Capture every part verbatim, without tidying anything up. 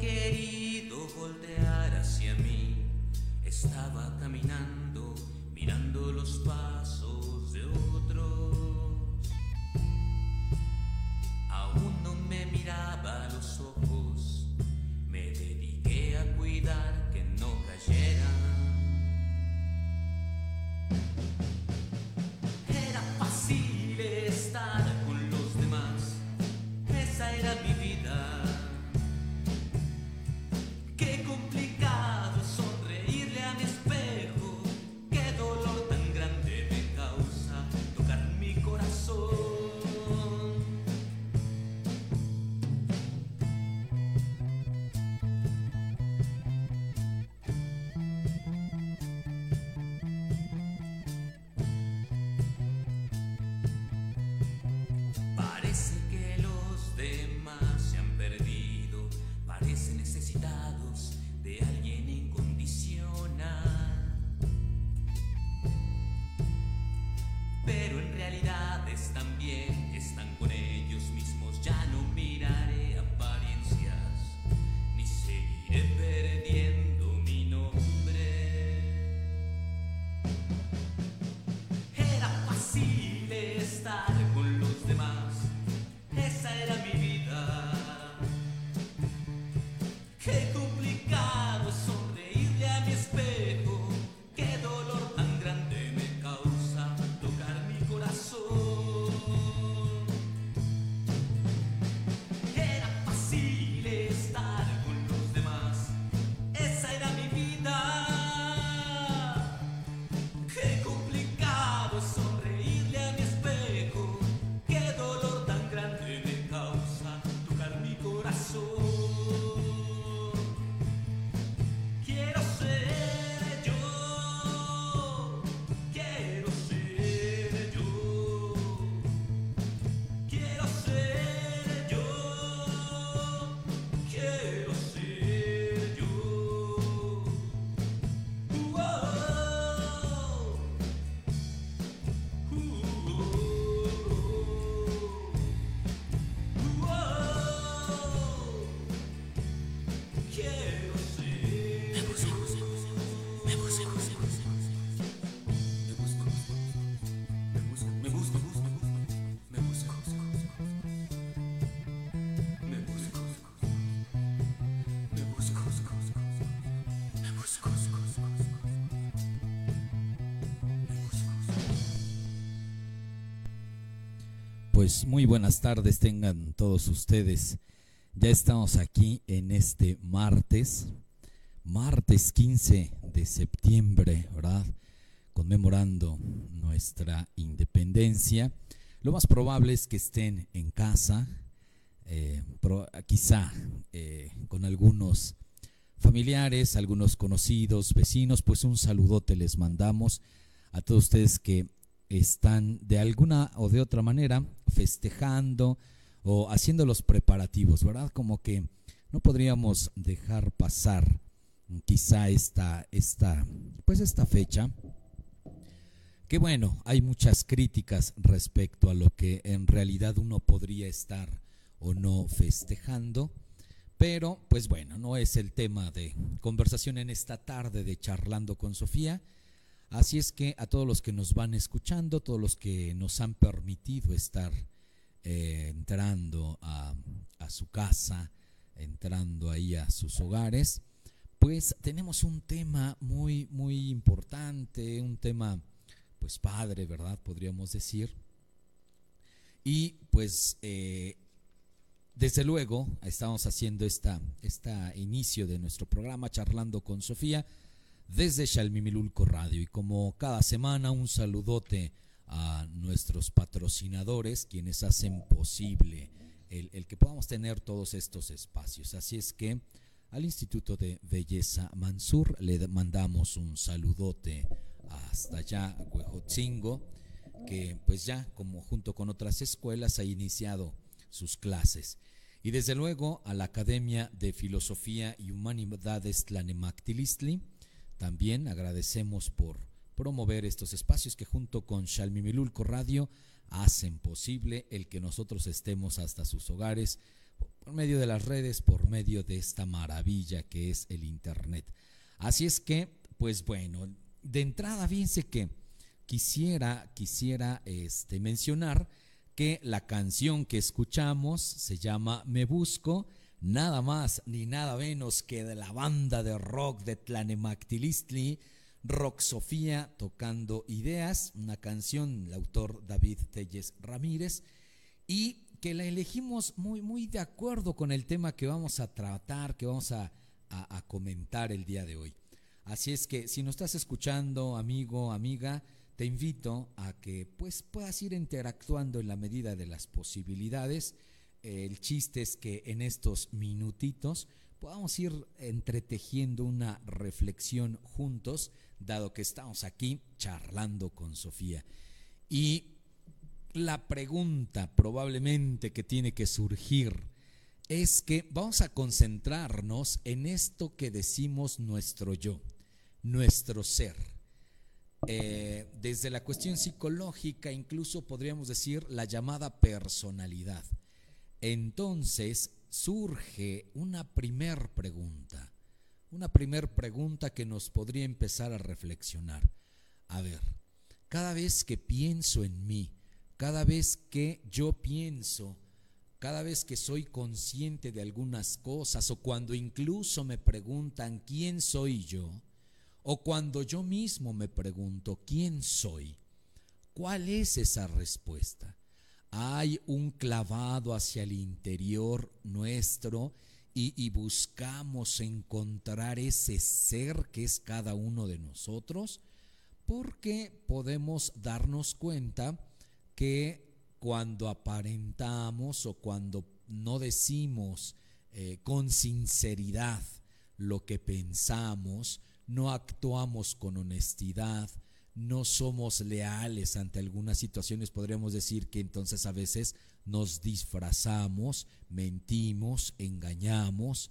querido voltear hacia mí. Estaba caminando, mirando los pasos de otros. Aún no me miraba a los ojos. Me dediqué a cuidar que no cayeran. Era fácil estar con los demás. Esa era mi vida. Qué complicado sonreírle a mi espejo, qué dolor tan grande me causa tocar mi corazón. Parece que los demás se han perdido, parecen necesitados de alguien incondicional, pero en realidad están bien, están con ellos mismos. Ya no miraré apariencias, ni seguiré perdiendo mi nombre. Era fácil estar con los demás, esa era mi vida. ¡Qué complicado sonreírle a mi espejo! ¡Qué dolor tan grande me causa tocar mi corazón! Era fácil estar con los demás, esa era mi vida. ¡Qué complicado sonreírle a mi espejo! ¡Qué dolor tan grande me causa tocar mi corazón! Pues muy buenas tardes tengan todos ustedes. Ya estamos aquí en este martes, martes quince de septiembre, ¿verdad? Conmemorando nuestra independencia. Lo más probable es que estén en casa, eh, pro, quizá eh, con algunos familiares, algunos conocidos, vecinos. Pues un saludote les mandamos a todos ustedes que están de alguna o de otra manera festejando o haciendo los preparativos, ¿verdad? Como que no podríamos dejar pasar quizá esta, esta, pues esta fecha. Que bueno, hay muchas críticas respecto a lo que en realidad uno podría estar o no festejando, pero pues bueno, no es el tema de conversación en esta tarde de Charlando con Sofía. Así es que a todos los que nos van escuchando, todos los que nos han permitido estar eh, entrando a, a su casa, entrando ahí a sus hogares, pues tenemos un tema muy, muy importante, un tema pues padre, ¿verdad? Podríamos decir. Y pues eh, desde luego estamos haciendo esta, esta inicio de nuestro programa Charlando con Sofía, desde Xalmimilulco Radio. Y como cada semana, un saludote a nuestros patrocinadores, quienes hacen posible el, el que podamos tener todos estos espacios. Así es que al Instituto de Belleza Mansur le mandamos un saludote hasta allá, a Huejotzingo, que pues ya, como junto con otras escuelas, ha iniciado sus clases. Y desde luego a la Academia de Filosofía y Humanidades Tlanemactilistli, también agradecemos por promover estos espacios que junto con Xalmimilulco Radio hacen posible el que nosotros estemos hasta sus hogares por medio de las redes, por medio de esta maravilla que es el Internet. Así es que, pues bueno, de entrada fíjense que quisiera, quisiera este, mencionar que la canción que escuchamos se llama Me Busco, nada más ni nada menos que de la banda de rock de Tlanemactilistli, Rock Sofía, Tocando Ideas, una canción del autor David Téllez Ramírez, y que la elegimos muy, muy de acuerdo con el tema que vamos a tratar, que vamos a, a, a comentar el día de hoy. Así es que si nos estás escuchando, amigo, amiga, te invito a que pues, puedas ir interactuando en la medida de las posibilidades. El chiste es que en estos minutitos podamos ir entretejiendo una reflexión juntos, dado que estamos aquí charlando con Sofía. Y la pregunta probablemente que tiene que surgir es que vamos a concentrarnos en esto que decimos nuestro yo, nuestro ser. Eh, desde la cuestión psicológica, incluso podríamos decir la llamada personalidad. Entonces surge una primer pregunta, una primer pregunta que nos podría empezar a reflexionar. A ver, cada vez que pienso en mí, cada vez que yo pienso, cada vez que soy consciente de algunas cosas, o cuando incluso me preguntan quién soy yo, o cuando yo mismo me pregunto quién soy, ¿cuál es esa respuesta? Hay un clavado hacia el interior nuestro y, y buscamos encontrar ese ser que es cada uno de nosotros, porque podemos darnos cuenta que cuando aparentamos o cuando no decimos eh, con sinceridad lo que pensamos, no actuamos con honestidad, no somos leales ante algunas situaciones, podríamos decir que entonces a veces nos disfrazamos, mentimos, engañamos.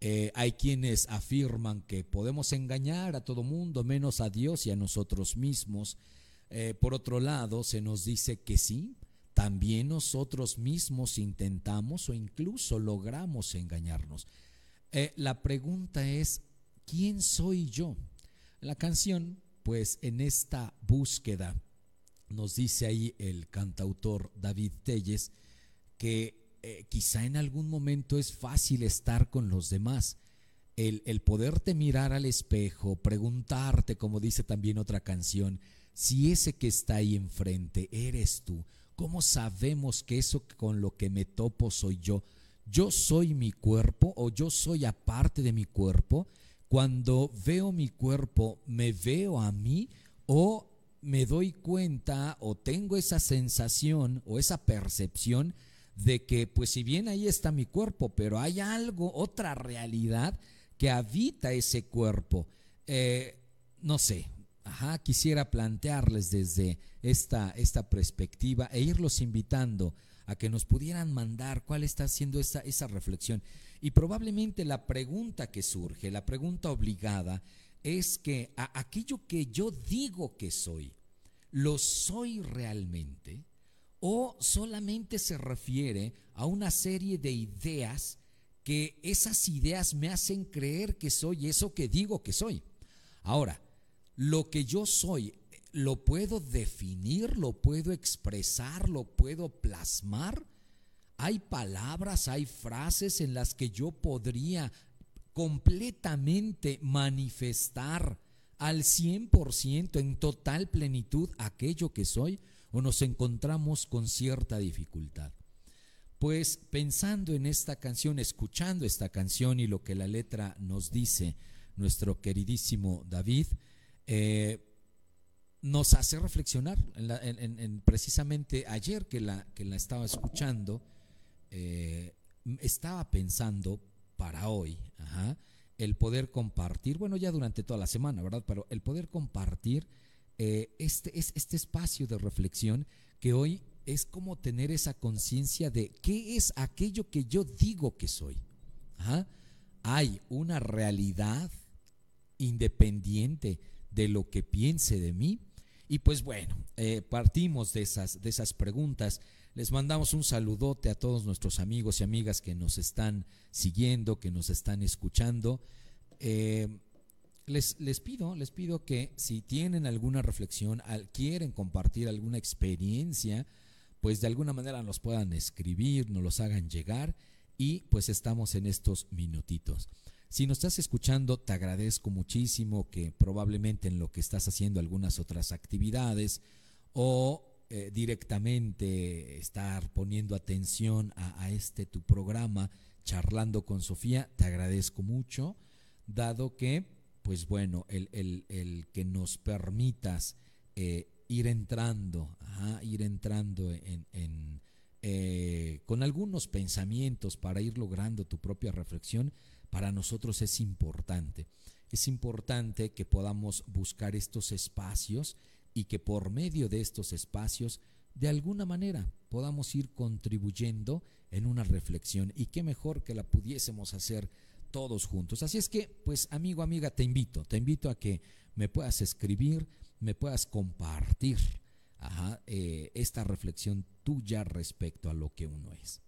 Eh, hay quienes afirman que podemos engañar a todo mundo, menos a Dios y a nosotros mismos. Eh, por otro lado, se nos dice que sí, también nosotros mismos intentamos o incluso logramos engañarnos. Eh, la pregunta es, ¿quién soy yo? La canción... Pues en esta búsqueda nos dice ahí el cantautor David Téllez que eh, quizá en algún momento es fácil estar con los demás. El, el poderte mirar al espejo, preguntarte, como dice también otra canción, si ese que está ahí enfrente eres tú, ¿cómo sabemos que eso con lo que me topo soy yo? ¿Yo soy mi cuerpo o yo soy aparte de mi cuerpo? Cuando veo mi cuerpo, ¿me veo a mí o me doy cuenta o tengo esa sensación o esa percepción de que pues si bien ahí está mi cuerpo, pero hay algo, otra realidad que habita ese cuerpo? Eh, no sé, ajá, quisiera plantearles desde esta, esta perspectiva e irlos invitando a que nos pudieran mandar cuál está siendo esa, esa reflexión. Y probablemente la pregunta que surge, la pregunta obligada, es que a aquello que yo digo que soy, ¿lo soy realmente? ¿O solamente se refiere a una serie de ideas que esas ideas me hacen creer que soy eso que digo que soy? Ahora, lo que yo soy, ¿lo puedo definir, lo puedo expresar, lo puedo plasmar? Hay palabras, hay frases en las que yo podría completamente manifestar al cien por ciento, en total plenitud, aquello que soy, o nos encontramos con cierta dificultad. Pues pensando en esta canción, escuchando esta canción y lo que la letra nos dice, nuestro queridísimo David, eh, nos hace reflexionar. En la, en, en, precisamente ayer que la, que la estaba escuchando, eh, estaba pensando para hoy, ajá, el poder compartir, bueno ya durante toda la semana, ¿verdad? Pero el poder compartir eh, este, es, este espacio de reflexión que hoy es como tener esa conciencia de qué es aquello que yo digo que soy. Ajá. Hay una realidad independiente de lo que piense de mí. Y pues bueno, eh, partimos de esas, de esas preguntas. Les mandamos un saludote a todos nuestros amigos y amigas que nos están siguiendo, que nos están escuchando. Eh, les, les pido, les pido que si tienen alguna reflexión, al, quieren compartir alguna experiencia, pues de alguna manera nos puedan escribir, nos los hagan llegar, y pues estamos en estos minutitos. Si nos estás escuchando, te agradezco muchísimo que probablemente en lo que estás haciendo algunas otras actividades o eh, directamente estar poniendo atención a, a este tu programa, Charlando con Sofía, te agradezco mucho, dado que, pues bueno, el, el, el que nos permitas eh, ir entrando, ajá, ir entrando en... en eh, con algunos pensamientos para ir logrando tu propia reflexión. Para nosotros es importante, es importante que podamos buscar estos espacios y que por medio de estos espacios, de alguna manera, podamos ir contribuyendo en una reflexión, y qué mejor que la pudiésemos hacer todos juntos. Así es que, pues amigo, amiga, te invito, te invito a que me puedas escribir, me puedas compartir ajá, eh, esta reflexión tuya respecto a lo que uno es.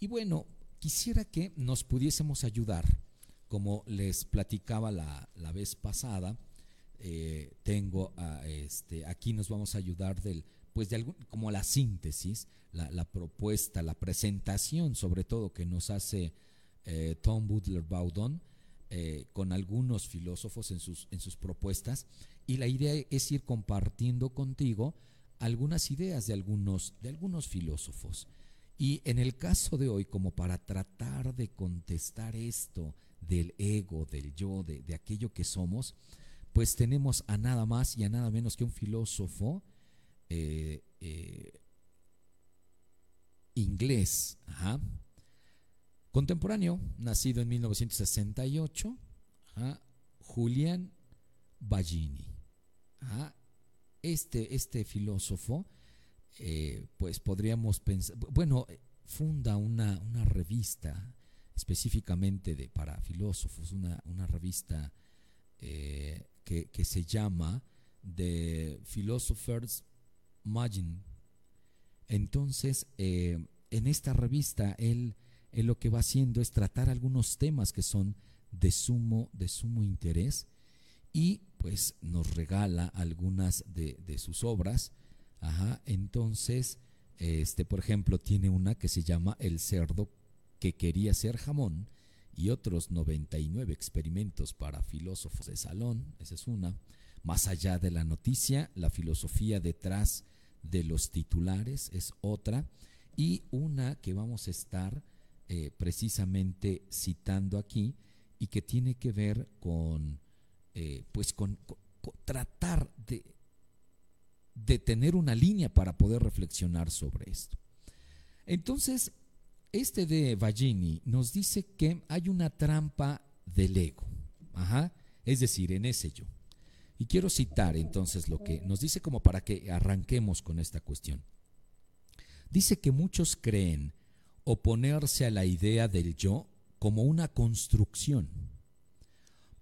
Y bueno, quisiera que nos pudiésemos ayudar, como les platicaba la, la vez pasada, eh, tengo a, este, aquí nos vamos a ayudar del, pues de algún, como la síntesis, la, la propuesta, la presentación, sobre todo que nos hace eh, Tom Butler Bowdon eh, con algunos filósofos en sus, en sus propuestas, y la idea es ir compartiendo contigo algunas ideas de algunos, de algunos filósofos. Y en el caso de hoy, como para tratar de contestar esto del ego, del yo, de, de aquello que somos, pues tenemos a nada más y a nada menos que un filósofo eh, eh, inglés, ajá, contemporáneo, nacido en mil novecientos sesenta y ocho, ajá, Julian Baggini. Ajá, este, este filósofo, Eh, pues podríamos pensar, bueno, funda una, una revista específicamente de, para filósofos, una, una revista eh, que, que se llama The Philosopher's Magazine. Entonces, eh, en esta revista él, él lo que va haciendo es tratar algunos temas que son de sumo, de sumo interés, y pues nos regala algunas de, de sus obras. Ajá, entonces, este, por ejemplo, tiene una que se llama El cerdo que quería ser jamón y otros noventa y nueve experimentos para filósofos de salón, esa es una. Más allá de la noticia, la filosofía detrás de los titulares es otra. Y una que vamos a estar eh, precisamente citando aquí y que tiene que ver con, eh, pues con, con, con tratar de... de tener una línea para poder reflexionar sobre esto. Entonces, este de Baggini nos dice que hay una trampa del ego, ajá, es decir, en ese yo. Y quiero citar entonces lo que nos dice como para que arranquemos con esta cuestión. Dice que muchos creen oponerse a la idea del yo como una construcción,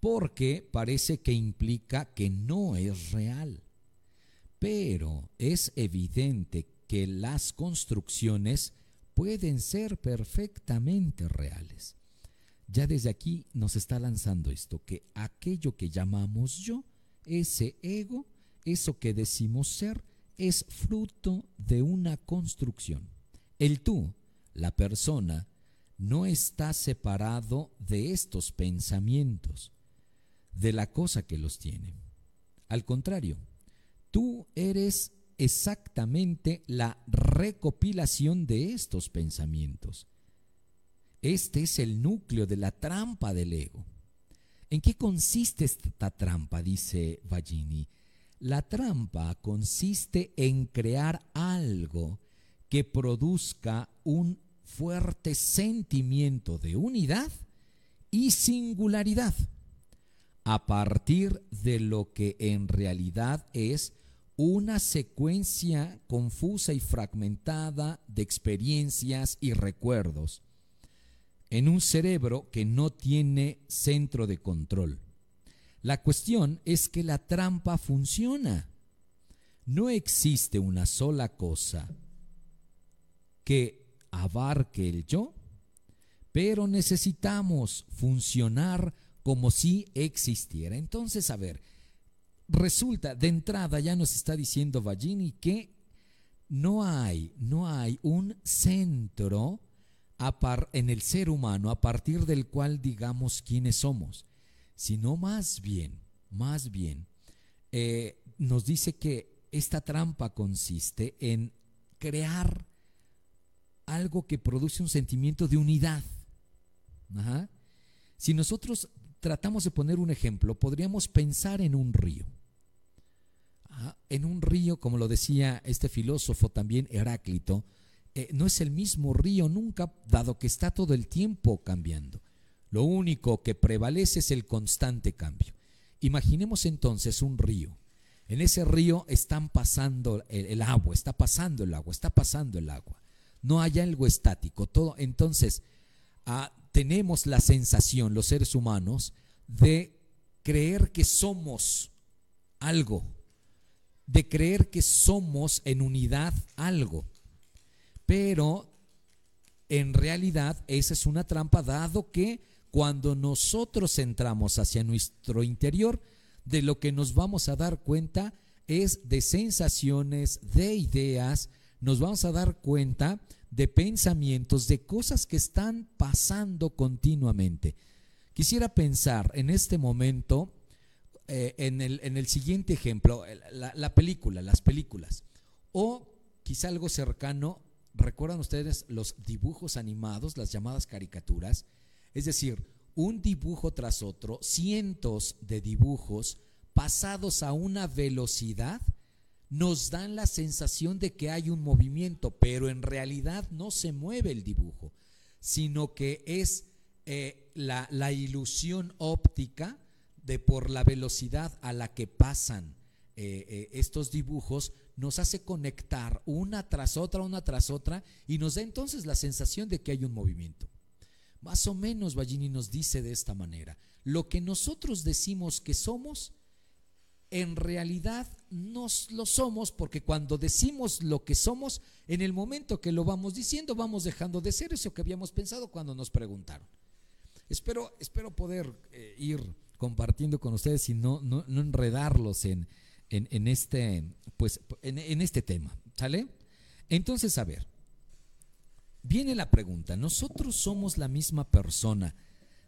porque parece que implica que no es real. Pero es evidente que las construcciones pueden ser perfectamente reales. Ya desde aquí nos está lanzando esto, que aquello que llamamos yo, ese ego, eso que decimos ser, es fruto de una construcción. El tú, la persona, no está separado de estos pensamientos, de la cosa que los tiene. Al contrario, tú eres exactamente la recopilación de estos pensamientos. Este es el núcleo de la trampa del ego. ¿En qué consiste esta trampa? Dice Baggini. La trampa consiste en crear algo que produzca un fuerte sentimiento de unidad y singularidad, a partir de lo que en realidad es una secuencia confusa y fragmentada de experiencias y recuerdos en un cerebro que no tiene centro de control. La cuestión es que la trampa funciona. no existe una sola cosa que abarque el yo, pero necesitamos funcionar como si existiera. Entonces, a ver, resulta, de entrada ya nos está diciendo Baggini que no hay, no hay un centro en el ser humano a partir del cual digamos quiénes somos, sino más bien, más bien, eh, nos dice que esta trampa consiste en crear algo que produce un sentimiento de unidad. Ajá. Si nosotros tratamos de poner un ejemplo, podríamos pensar en un río. Ajá. En un río, como lo decía este filósofo también Heráclito, eh, no es el mismo río nunca, dado que está todo el tiempo cambiando. Lo único que prevalece es el constante cambio. Imaginemos entonces un río. En ese río están pasando el, el agua, está pasando el agua, está pasando el agua. No hay algo estático. Todo, entonces, ah, tenemos la sensación, los seres humanos, de creer que somos algo, de creer que somos en unidad algo. Pero, en realidad, esa es una trampa, dado que cuando nosotros entramos hacia nuestro interior, de lo que nos vamos a dar cuenta es de sensaciones, de ideas. Nos vamos a dar cuenta de pensamientos, de cosas que están pasando continuamente. Quisiera pensar en este momento, eh, en, el, en el siguiente ejemplo, la, la película, las películas. O quizá algo cercano, ¿recuerdan ustedes los dibujos animados, las llamadas caricaturas? Es decir, un dibujo tras otro, cientos de dibujos pasados a una velocidad, nos dan la sensación de que hay un movimiento, pero en realidad no se mueve el dibujo, sino que es eh, la, la ilusión óptica de por la velocidad a la que pasan eh, eh, estos dibujos, nos hace conectar una tras otra, una tras otra, y nos da entonces la sensación de que hay un movimiento. Más o menos Baggini nos dice de esta manera, lo que nosotros decimos que somos, en realidad no lo somos, porque cuando decimos lo que somos, en el momento que lo vamos diciendo, vamos dejando de ser eso que habíamos pensado cuando nos preguntaron. Espero, espero poder eh, ir compartiendo con ustedes y no, no, no enredarlos en, en, en, este, pues, en, en este tema, ¿sale? Entonces, a ver, viene la pregunta, ¿nosotros somos la misma persona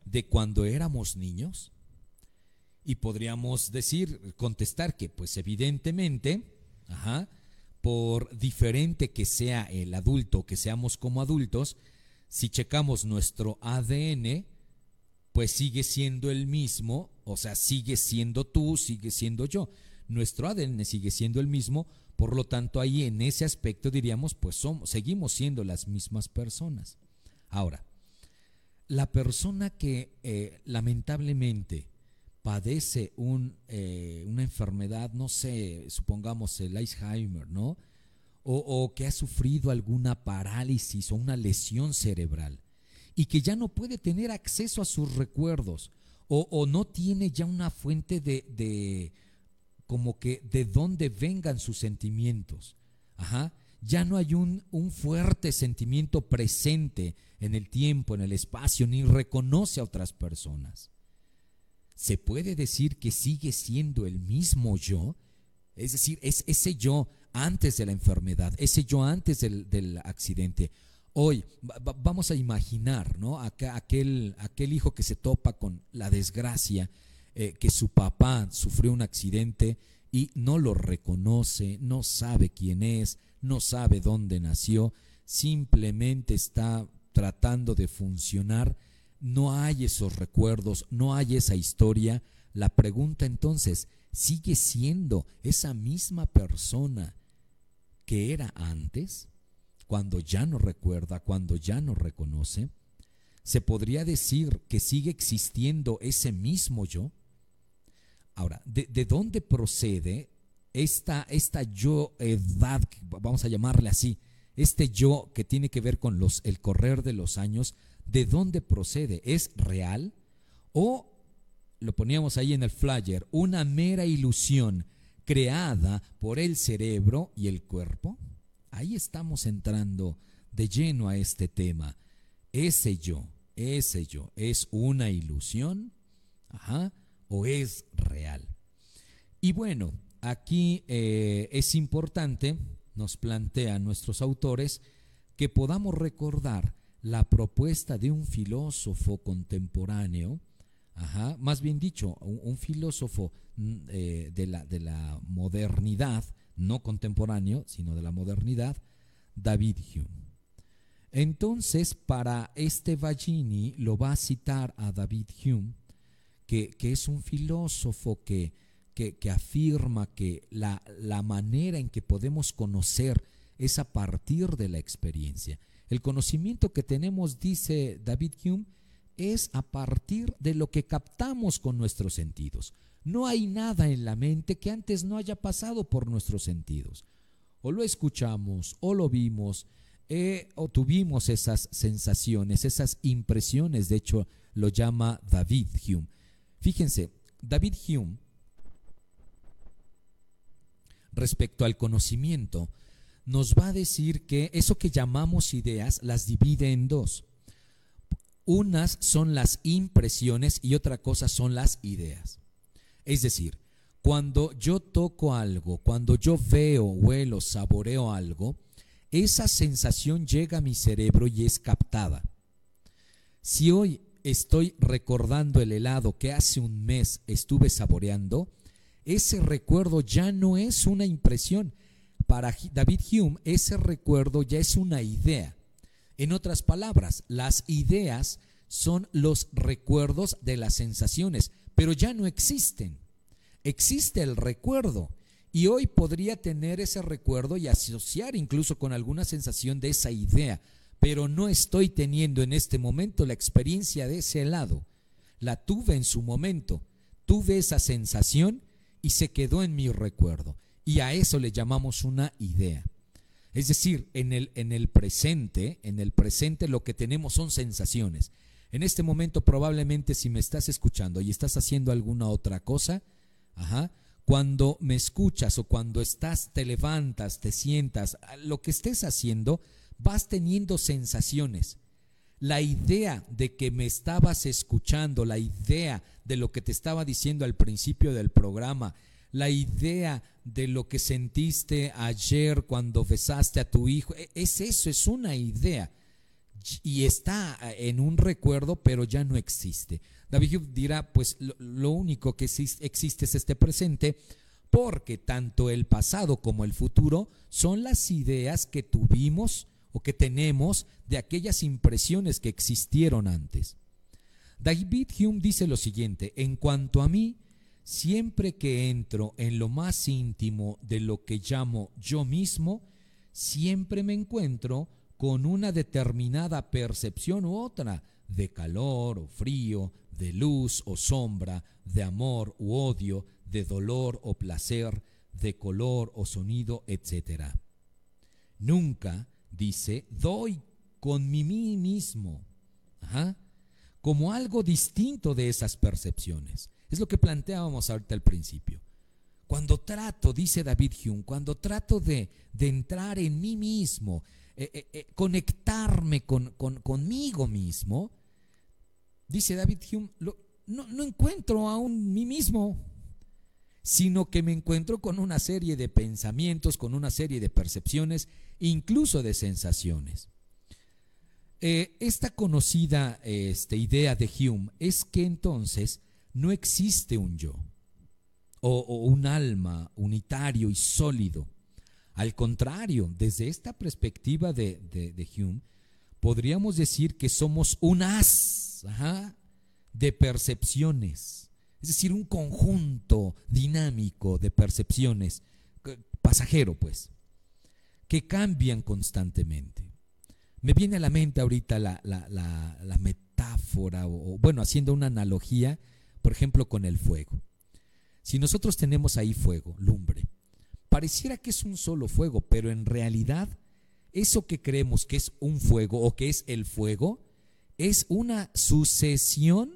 de cuando éramos niños? Y podríamos decir, contestar que pues evidentemente, ajá, por diferente que sea el adulto, que seamos como adultos, si checamos nuestro A D N, pues sigue siendo el mismo, o sea, sigue siendo tú, sigue siendo yo. Nuestro A D N sigue siendo el mismo, por lo tanto ahí en ese aspecto diríamos, pues somos, seguimos siendo las mismas personas. Ahora, la persona que eh, lamentablemente padece un, eh, una enfermedad, no sé, supongamos el Alzheimer, ¿no? O, o que ha sufrido alguna parálisis o una lesión cerebral y que ya no puede tener acceso a sus recuerdos o, o no tiene ya una fuente de, de, como que de dónde vengan sus sentimientos. Ajá. Ya no hay un, un fuerte sentimiento presente en el tiempo, en el espacio, ni reconoce a otras personas. ¿Se puede decir que sigue siendo el mismo yo? Es decir, es ese yo antes de la enfermedad, ese yo antes del, del accidente. Hoy va, vamos a imaginar, ¿no? Acá, aquel, aquel hijo que se topa con la desgracia, eh, que su papá sufrió un accidente y no lo reconoce, no sabe quién es, no sabe dónde nació, simplemente está tratando de funcionar. No hay esos recuerdos, no hay esa historia. La pregunta entonces, ¿sigue siendo esa misma persona que era antes, cuando ya no recuerda, cuando ya no reconoce? ¿Se podría decir que sigue existiendo ese mismo yo? Ahora, ¿de, de dónde procede esta, esta yo-edad, vamos a llamarle así, este yo que tiene que ver con los, el correr de los años? ¿De dónde procede? ¿Es real? ¿O, lo poníamos ahí en el flyer, una mera ilusión creada por el cerebro y el cuerpo? Ahí estamos entrando de lleno a este tema. ¿Ese yo, ese yo es una ilusión? Ajá, ¿o es real? Y bueno, aquí eh, es importante, nos plantean nuestros autores, que podamos recordar la propuesta de un filósofo contemporáneo, ajá, más bien dicho, un, un filósofo eh, de, la, de la modernidad, no contemporáneo, sino de la modernidad, David Hume. Entonces, para este Baggini lo va a citar a David Hume, que, que es un filósofo que, que, que afirma que la, la manera en que podemos conocer es a partir de la experiencia. El conocimiento que tenemos, dice David Hume, es a partir de lo que captamos con nuestros sentidos. No hay nada en la mente que antes no haya pasado por nuestros sentidos. O lo escuchamos, o lo vimos, eh, o tuvimos esas sensaciones, esas impresiones. De hecho, lo llama David Hume. Fíjense, David Hume, respecto al conocimiento, nos va a decir que eso que llamamos ideas las divide en dos. Unas son las impresiones y otra cosa son las ideas. Es decir, cuando yo toco algo, cuando yo veo, huelo, saboreo algo, esa sensación llega a mi cerebro y es captada. Si hoy estoy recordando el helado que hace un mes estuve saboreando, ese recuerdo ya no es una impresión. Para David Hume, ese recuerdo ya es una idea. En otras palabras, las ideas son los recuerdos de las sensaciones, pero ya no existen. Existe el recuerdo y hoy podría tener ese recuerdo y asociar incluso con alguna sensación de esa idea, pero no estoy teniendo en este momento la experiencia de ese helado. La tuve en su momento, tuve esa sensación y se quedó en mi recuerdo. Y a eso le llamamos una idea. Es decir, en el, en el presente, en el presente lo que tenemos son sensaciones. En este momento probablemente si me estás escuchando y estás haciendo alguna otra cosa, ajá, cuando me escuchas o cuando estás, te levantas, te sientas, lo que estés haciendo, vas teniendo sensaciones. La idea de que me estabas escuchando, la idea de lo que te estaba diciendo al principio del programa, la idea de lo que sentiste ayer cuando besaste a tu hijo, es eso, es una idea y está en un recuerdo, pero ya no existe. David Hume dirá, pues lo, lo único que existe es este presente, porque tanto el pasado como el futuro son las ideas que tuvimos o que tenemos de aquellas impresiones que existieron antes. David Hume dice lo siguiente: en cuanto a mí, siempre que entro en lo más íntimo de lo que llamo yo mismo, siempre me encuentro con una determinada percepción u otra, de calor o frío, de luz o sombra, de amor u odio, de dolor o placer, de color o sonido, etcétera. Nunca, dice, doy con mí mismo, ¿ajá?, como algo distinto de esas percepciones. Es lo que planteábamos ahorita al principio. Cuando trato, dice David Hume, cuando trato de, de entrar en mí mismo, eh, eh, eh, conectarme con, con, conmigo mismo, dice David Hume, lo, no, no encuentro aún mí mismo, sino que me encuentro con una serie de pensamientos, con una serie de percepciones, incluso de sensaciones. Eh, esta conocida este, idea de Hume es que entonces no existe un yo o, o un alma unitario y sólido. Al contrario, desde esta perspectiva de, de, de Hume, podríamos decir que somos un haz, ajá, de percepciones, es decir, un conjunto dinámico de percepciones, pasajero pues, que cambian constantemente. Me viene a la mente ahorita la, la, la, la metáfora, o bueno, haciendo una analogía, por ejemplo, con el fuego. Si nosotros tenemos ahí fuego, lumbre, pareciera que es un solo fuego, pero en realidad eso que creemos que es un fuego o que es el fuego es una sucesión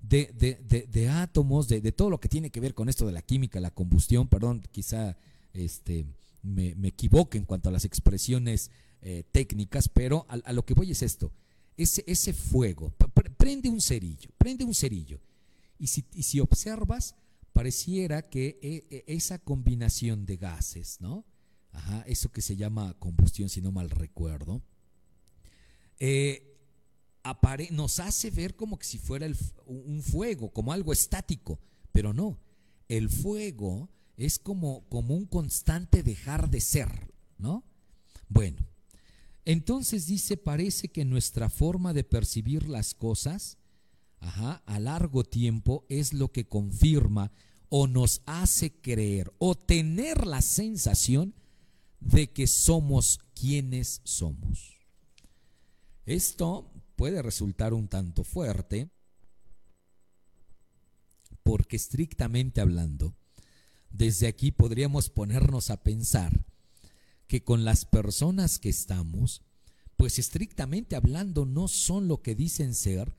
de, de, de, de átomos, de, de todo lo que tiene que ver con esto de la química, la combustión, perdón, quizá este, me, me equivoque en cuanto a las expresiones eh, técnicas, pero a, a lo que voy es esto, ese, ese fuego, prende un cerillo, prende un cerillo, y si, y si observas, pareciera que esa combinación de gases, ¿no? Ajá, eso que se llama combustión, si no mal recuerdo, eh, apare- nos hace ver como que si fuera el, un fuego, como algo estático, pero no, el fuego es como, como un constante dejar de ser, ¿no? Bueno, entonces dice, parece que nuestra forma de percibir las cosas, ajá, a largo tiempo es lo que confirma o nos hace creer o tener la sensación de que somos quienes somos. Esto puede resultar un tanto fuerte porque, estrictamente hablando, desde aquí podríamos ponernos a pensar que con las personas que estamos, pues estrictamente hablando no son lo que dicen ser,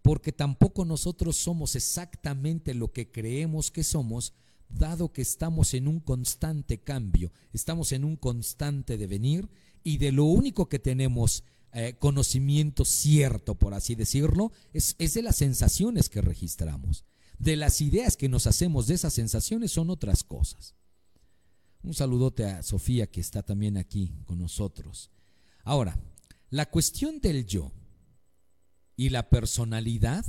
porque tampoco nosotros somos exactamente lo que creemos que somos, dado que estamos en un constante cambio, estamos en un constante devenir, y de lo único que tenemos eh, conocimiento cierto, por así decirlo, es, es de las sensaciones que registramos. De las ideas que nos hacemos de esas sensaciones son otras cosas. Un saludote a Sofía, que está también aquí con nosotros. Ahora, la cuestión del yo y la personalidad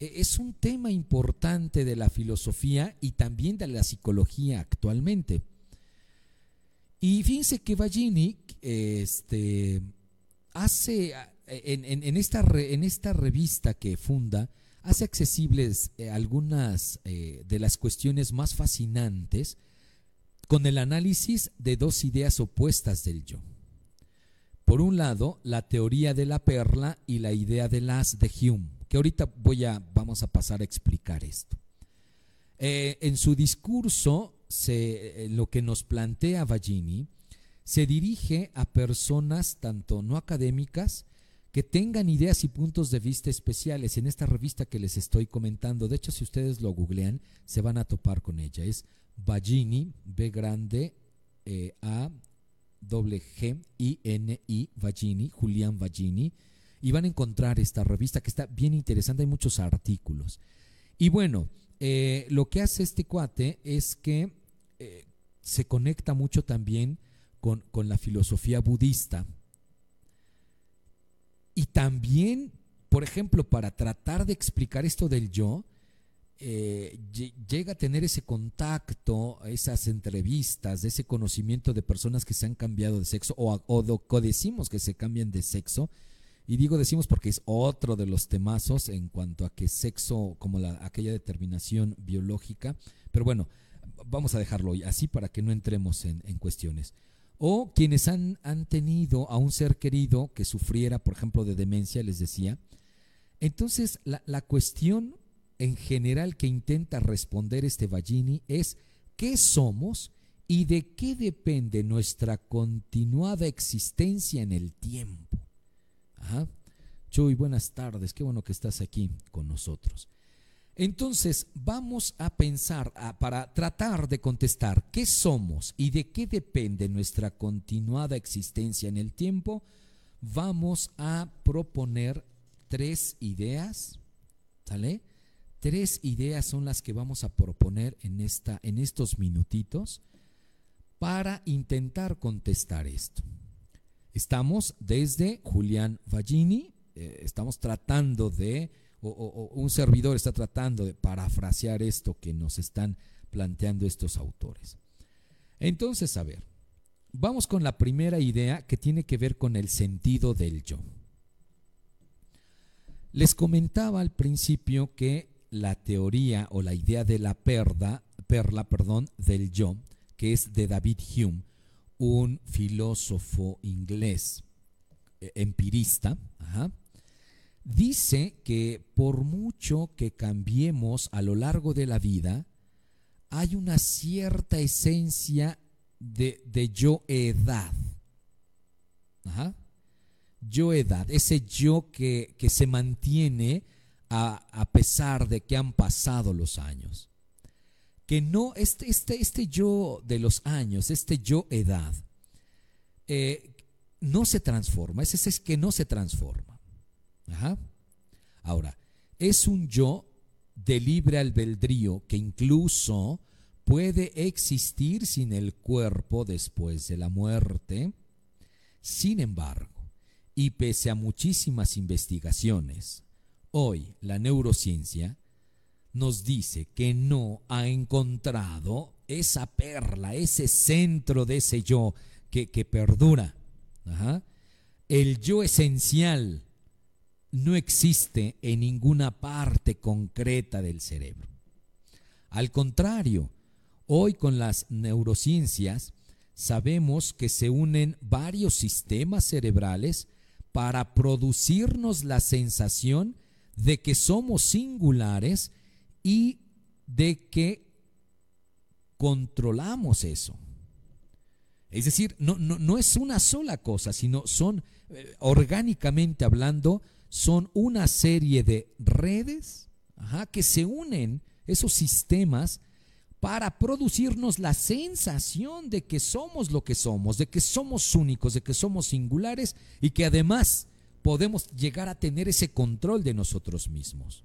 es un tema importante de la filosofía y también de la psicología actualmente. Y fíjense que Baggini este, hace en, en, en, esta re, en esta revista que funda, hace accesibles algunas de las cuestiones más fascinantes con el análisis de dos ideas opuestas del yo. Por un lado, la teoría de la perla y la idea del as de Hume, que ahorita voy a, vamos a pasar a explicar esto. Eh, en su discurso, se, eh, lo que nos plantea Baggini se dirige a personas tanto no académicas que tengan ideas y puntos de vista especiales. En esta revista que les estoy comentando, de hecho, si ustedes lo googlean, se van a topar con ella. Es Baggini, B grande, eh, A doble G, I, N, I, Baggini, Julian Baggini, y van a encontrar esta revista que está bien interesante, hay muchos artículos. Y bueno, eh, lo que hace este cuate es que eh, se conecta mucho también con, con la filosofía budista, y también, por ejemplo, para tratar de explicar esto del yo, Eh, llega a tener ese contacto, esas entrevistas, ese conocimiento de personas que se han cambiado de sexo o, o, o decimos que se cambian de sexo, y digo decimos porque es otro de los temazos en cuanto a que sexo, como la, aquella determinación biológica, pero bueno, vamos a dejarlo así para que no entremos en, en cuestiones. O quienes han, han tenido a un ser querido que sufriera, por ejemplo, de demencia, les decía. Entonces, la, la cuestión en general que intenta responder este Baggini es ¿qué somos y de qué depende nuestra continuada existencia en el tiempo? Ajá. Chuy, buenas tardes, qué bueno que estás aquí con nosotros. Entonces vamos a pensar, a, para tratar de contestar ¿qué somos y de qué depende nuestra continuada existencia en el tiempo? Vamos a proponer tres ideas, ¿sale? Tres ideas son las que vamos a proponer en, esta, en estos minutitos para intentar contestar esto. Estamos desde Julian Baggini, eh, estamos tratando de, o, o, o un servidor está tratando de parafrasear esto que nos están planteando estos autores. Entonces, a ver, vamos con la primera idea que tiene que ver con el sentido del yo. Les comentaba al principio que la teoría o la idea de la perla, perla perdón, del yo, que es de David Hume, un filósofo inglés empirista, ajá, dice que por mucho que cambiemos a lo largo de la vida, hay una cierta esencia de, de yo-edad, ajá, yo-edad, ese yo que, que se mantiene a, a pesar de que han pasado los años. Que no, este, este, este yo de los años, este yo edad, eh, no se transforma, ese es que no se transforma. Ajá. Ahora, es un yo de libre albedrío que incluso puede existir sin el cuerpo después de la muerte. Sin embargo, y pese a muchísimas investigaciones, hoy la neurociencia nos dice que no ha encontrado esa perla, ese centro de ese yo que, que perdura. Ajá. El yo esencial no existe en ninguna parte concreta del cerebro. Al contrario, hoy con las neurociencias sabemos que se unen varios sistemas cerebrales para producirnos la sensación de que somos singulares y de que controlamos eso. Es decir, no, no, no es una sola cosa, sino son, eh, orgánicamente hablando, son una serie de redes, ajá, que se unen, esos sistemas, para producirnos la sensación de que somos lo que somos, de que somos únicos, de que somos singulares y que además podemos llegar a tener ese control de nosotros mismos.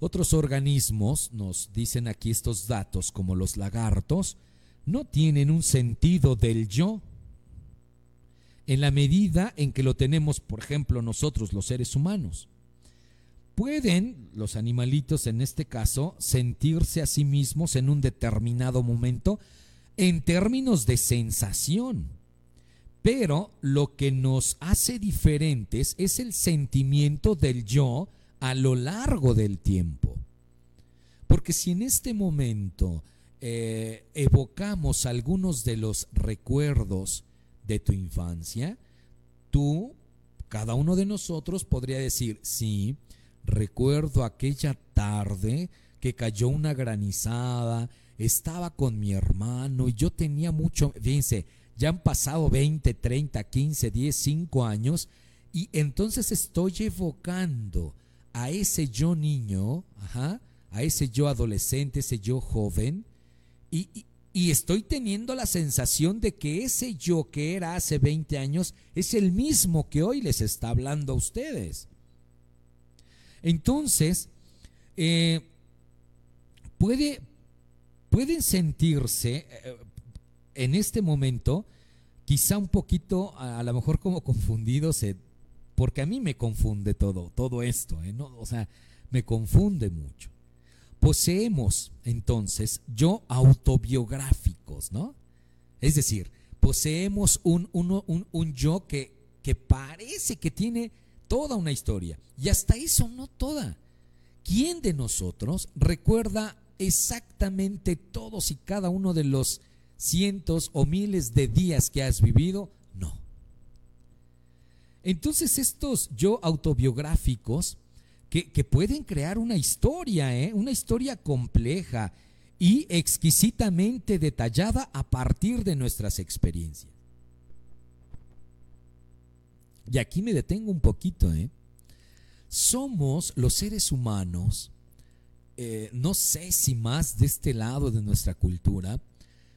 Otros organismos, nos dicen aquí estos datos, como los lagartos, no tienen un sentido del yo. En la medida en que lo tenemos, por ejemplo, nosotros los seres humanos, pueden los animalitos en este caso sentirse a sí mismos en un determinado momento en términos de sensación. Pero lo que nos hace diferentes es el sentimiento del yo a lo largo del tiempo. Porque si en este momento eh, evocamos algunos de los recuerdos de tu infancia, tú, cada uno de nosotros podría decir, sí, recuerdo aquella tarde que cayó una granizada, estaba con mi hermano y yo tenía mucho, fíjense, ya han pasado veinte, treinta, quince, diez, cinco años y entonces estoy evocando a ese yo niño, ajá, a ese yo adolescente, ese yo joven, y, y, y estoy teniendo la sensación de que ese yo que era hace veinte años es el mismo que hoy les está hablando a ustedes. Entonces, eh, puede, pueden sentirse eh, en este momento quizá un poquito, a, a lo mejor como confundidos, eh, porque a mí me confunde todo, todo esto, eh, ¿no? O sea, me confunde mucho. Poseemos entonces yo autobiográficos, ¿no? Es decir, poseemos un, un, un, un yo que, que parece que tiene toda una historia, y hasta eso no toda. ¿Quién de nosotros recuerda exactamente todos y cada uno de los cientos o miles de días que has vivido? No. Entonces estos yo autobiográficos que, que pueden crear una historia, ¿eh? Una historia compleja y exquisitamente detallada a partir de nuestras experiencias. Y aquí me detengo un poquito, ¿eh? Somos los seres humanos, eh, no sé si más de este lado de nuestra cultura,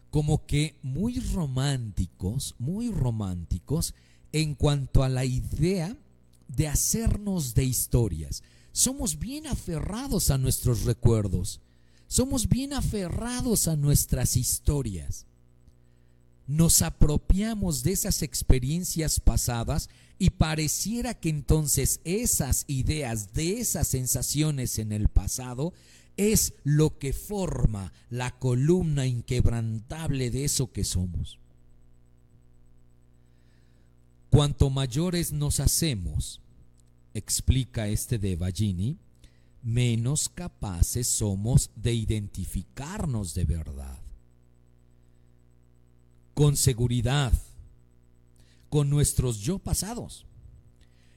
como que muy románticos, muy románticos en cuanto a la idea de hacernos de historias. Somos bien aferrados a nuestros recuerdos, somos bien aferrados a nuestras historias. Nos apropiamos de esas experiencias pasadas y pareciera que entonces esas ideas, de esas sensaciones en el pasado, es lo que forma la columna inquebrantable de eso que somos. Cuanto mayores nos hacemos, explica este de Baggini, menos capaces somos de identificarnos de verdad. Con seguridad, con nuestros yo pasados.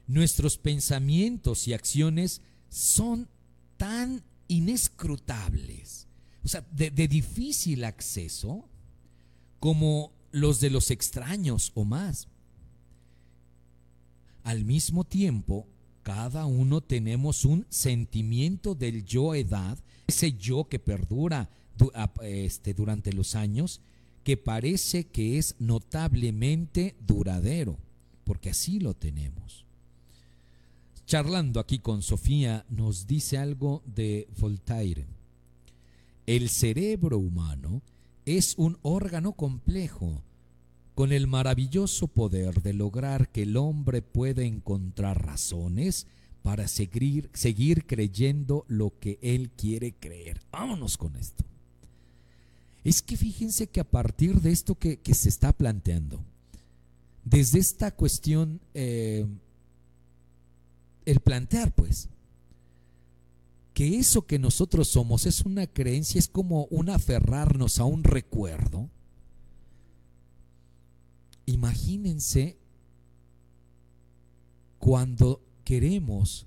Nuestros pensamientos y acciones son tan inescrutables, o sea, de, de difícil acceso, como los de los extraños o más. Al mismo tiempo, Cada uno tenemos un sentimiento del yo-edad, ese yo que perdura este, durante los años, que parece que es notablemente duradero, porque así lo tenemos. Charlando aquí con Sofía, nos dice algo de Voltaire. El cerebro humano es un órgano complejo, con el maravilloso poder de lograr que el hombre pueda encontrar razones para seguir, seguir creyendo lo que él quiere creer. Vámonos con esto. Es que fíjense que a partir de esto que, que se está planteando, desde esta cuestión, eh, el plantear pues, que eso que nosotros somos es una creencia, es como un aferrarnos a un recuerdo. Imagínense cuando queremos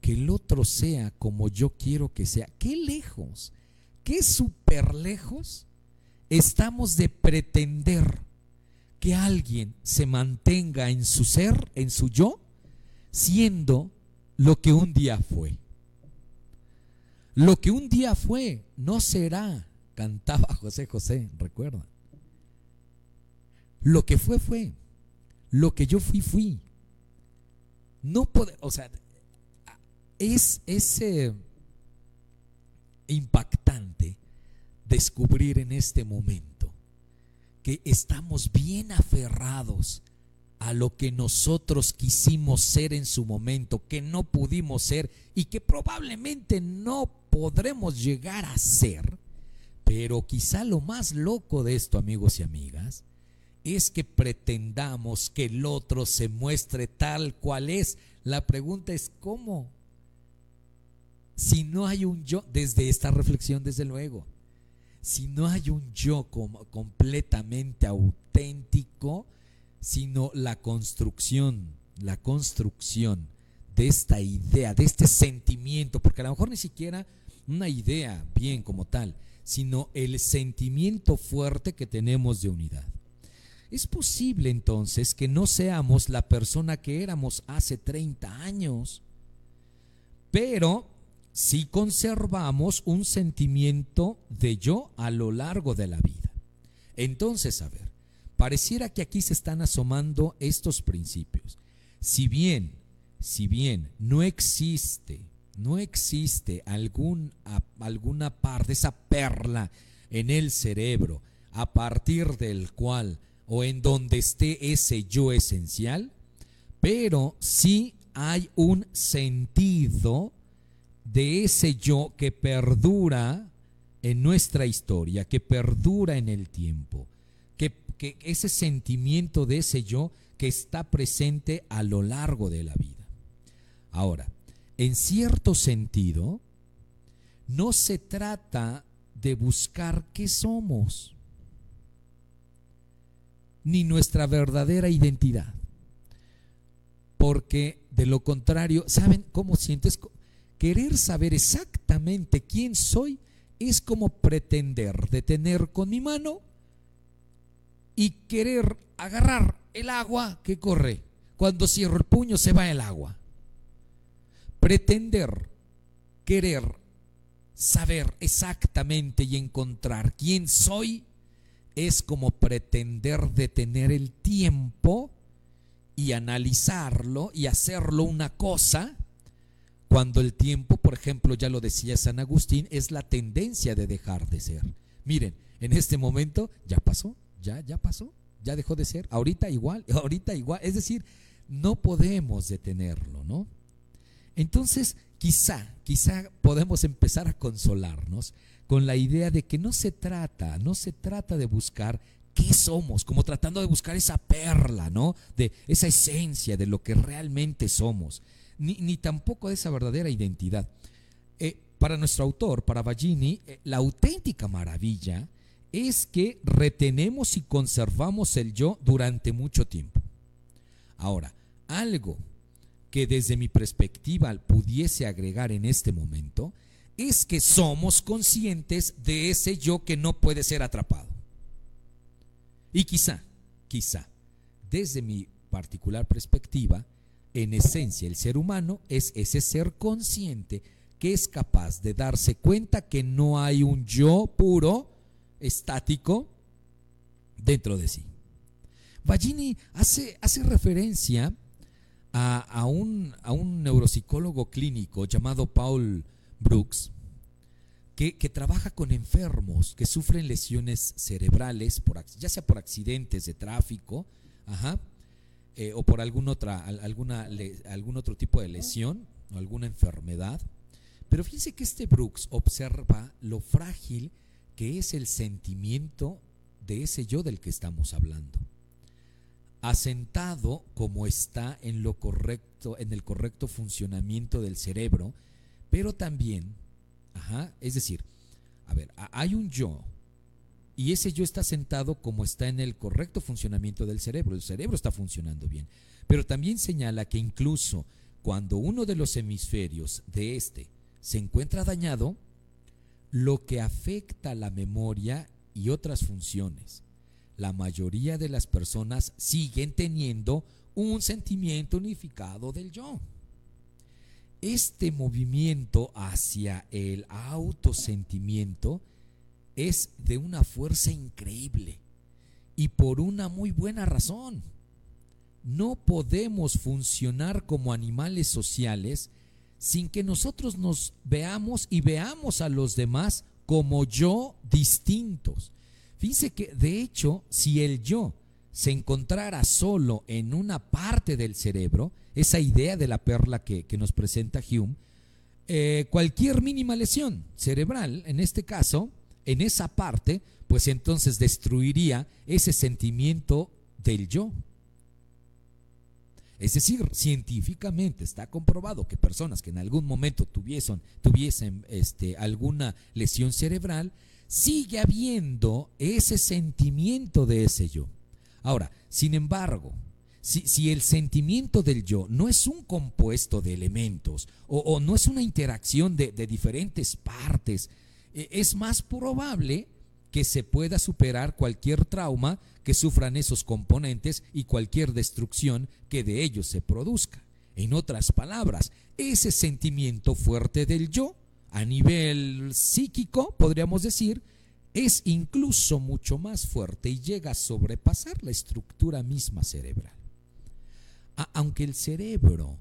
que el otro sea como yo quiero que sea, qué lejos. ¿Qué súper lejos estamos de pretender que alguien se mantenga en su ser, en su yo, siendo lo que un día fue? Lo que un día fue no será, cantaba José José, recuerda. Lo que fue fue, lo que yo fui fui. No puede, o sea, es ese... impactante descubrir en este momento que estamos bien aferrados a lo que nosotros quisimos ser en su momento, que no pudimos ser y que probablemente no podremos llegar a ser. Pero quizá lo más loco de esto, amigos y amigas, es que pretendamos que el otro se muestre tal cual es. La pregunta es ¿cómo? Si no hay un yo, desde esta reflexión desde luego, si no hay un yo como completamente auténtico, sino la construcción, la construcción de esta idea, de este sentimiento, porque a lo mejor ni siquiera una idea bien como tal, sino el sentimiento fuerte que tenemos de unidad. Es posible entonces que no seamos la persona que éramos hace treinta años, pero... si conservamos un sentimiento de yo a lo largo de la vida. Entonces, a ver, pareciera que aquí se están asomando estos principios. Si bien, si bien no existe, no existe algún, a, alguna parte, esa perla en el cerebro a partir del cual o en donde esté ese yo esencial, pero sí hay un sentido de ese yo que perdura en nuestra historia, que perdura en el tiempo, que, que ese sentimiento de ese yo que está presente a lo largo de la vida. Ahora, en cierto sentido, no se trata de buscar qué somos, ni nuestra verdadera identidad, porque de lo contrario, ¿saben cómo sientes? Querer saber exactamente quién soy es como pretender detener con mi mano y querer agarrar el agua que corre. Cuando cierro el puño se va el agua. Pretender, querer saber exactamente y encontrar quién soy es como pretender detener el tiempo y analizarlo y hacerlo una cosa. Cuando el tiempo, por ejemplo, ya lo decía San Agustín, es la tendencia de dejar de ser. Miren, en este momento ya pasó, ya, ya pasó, ya dejó de ser, ahorita igual, ahorita igual. Es decir, no podemos detenerlo, ¿no? Entonces, quizá, quizá podemos empezar a consolarnos con la idea de que no se trata, no se trata de buscar qué somos, como tratando de buscar esa perla, ¿no? De esa esencia de lo que realmente somos. Ni, ni tampoco de esa verdadera identidad. Eh, para nuestro autor, para Baggini, eh, la auténtica maravilla es que retenemos y conservamos el yo durante mucho tiempo. Ahora, algo que desde mi perspectiva pudiese agregar en este momento es que somos conscientes de ese yo que no puede ser atrapado. Y quizá, quizá, desde mi particular perspectiva, En esencia, el ser humano es ese ser consciente que es capaz de darse cuenta que no hay un yo puro, estático, dentro de sí. Baggini hace, hace referencia a, a, un, a un neuropsicólogo clínico llamado Paul Brooks, que, que trabaja con enfermos que sufren lesiones cerebrales, por, ya sea por accidentes de tráfico, ajá, eh, o por algún, otra, alguna, algún otro tipo de lesión o alguna enfermedad. Pero fíjense que este Brooks observa lo frágil que es el sentimiento de ese yo del que estamos hablando, asentado como está en lo correcto, en el correcto funcionamiento del cerebro, pero también, ajá, es decir, a ver, hay un yo y ese yo está asentado como está en el correcto funcionamiento del cerebro, el cerebro está funcionando bien, pero también señala que incluso cuando uno de los hemisferios de este se encuentra dañado, lo que afecta la memoria y otras funciones, la mayoría de las personas siguen teniendo un sentimiento unificado del yo. Este movimiento hacia el autosentimiento es de una fuerza increíble y por una muy buena razón. No podemos funcionar como animales sociales sin que nosotros nos veamos y veamos a los demás como yo distintos. Fíjense que de hecho, si el yo se encontrara solo en una parte del cerebro, esa idea de la perla que, que nos presenta Hume, eh, cualquier mínima lesión cerebral, en este caso, en esa parte, pues entonces destruiría ese sentimiento del yo. Es decir, científicamente está comprobado que personas que en algún momento tuviesen, tuviesen este, alguna lesión cerebral, sigue habiendo ese sentimiento de ese yo. Ahora, sin embargo, si, si el sentimiento del yo no es un compuesto de elementos o, o no es una interacción de, de diferentes partes, es más probable que se pueda superar cualquier trauma que sufran esos componentes y cualquier destrucción que de ellos se produzca. En otras palabras, ese sentimiento fuerte del yo, a nivel psíquico, podríamos decir, es incluso mucho más fuerte y llega a sobrepasar la estructura misma cerebral. A- aunque el cerebro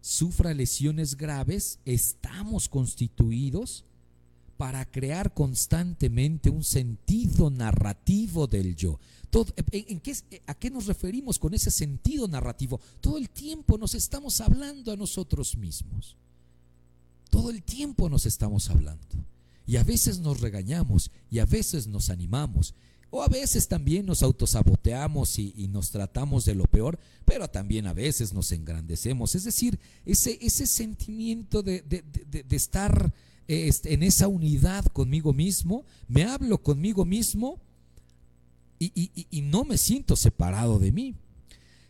sufra lesiones graves, estamos constituidos para crear constantemente un sentido narrativo del yo. Todo, ¿en, en qué, ¿A qué nos referimos con ese sentido narrativo? Todo el tiempo nos estamos hablando a nosotros mismos. Todo el tiempo nos estamos hablando. Y a veces nos regañamos, y a veces nos animamos, o a veces también nos autosaboteamos y, y nos tratamos de lo peor, pero también a veces nos engrandecemos. Es decir, ese, ese sentimiento de, de, de, de estar en esa unidad conmigo mismo, me hablo conmigo mismo y, y, y no me siento separado de mí.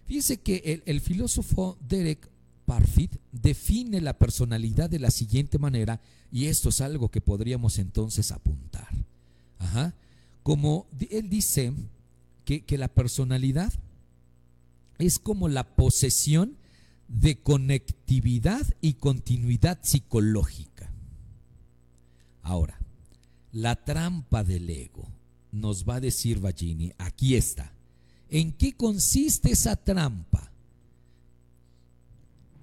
Fíjense que el, el filósofo Derek Parfit define la personalidad de la siguiente manera, y esto es algo que podríamos entonces apuntar. Ajá. Como él dice que, que la personalidad es como la posesión de conectividad y continuidad psicológica. Ahora, la trampa del ego, nos va a decir Baggini, aquí está. ¿En qué consiste esa trampa?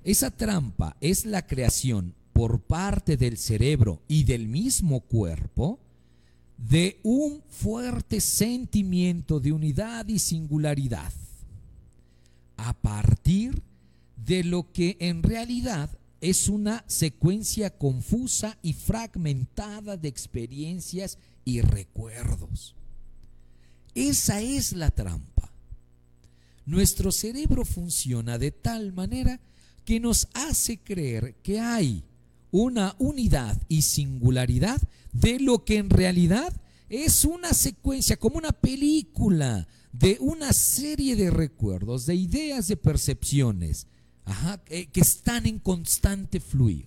Esa trampa es la creación por parte del cerebro y del mismo cuerpo de un fuerte sentimiento de unidad y singularidad, a partir de lo que en realidad es una secuencia confusa y fragmentada de experiencias y recuerdos. Esa es la trampa. Nuestro cerebro funciona de tal manera que nos hace creer que hay una unidad y singularidad de lo que en realidad es una secuencia, como una película, de una serie de recuerdos, de ideas, de percepciones. Ajá, que están en constante fluir.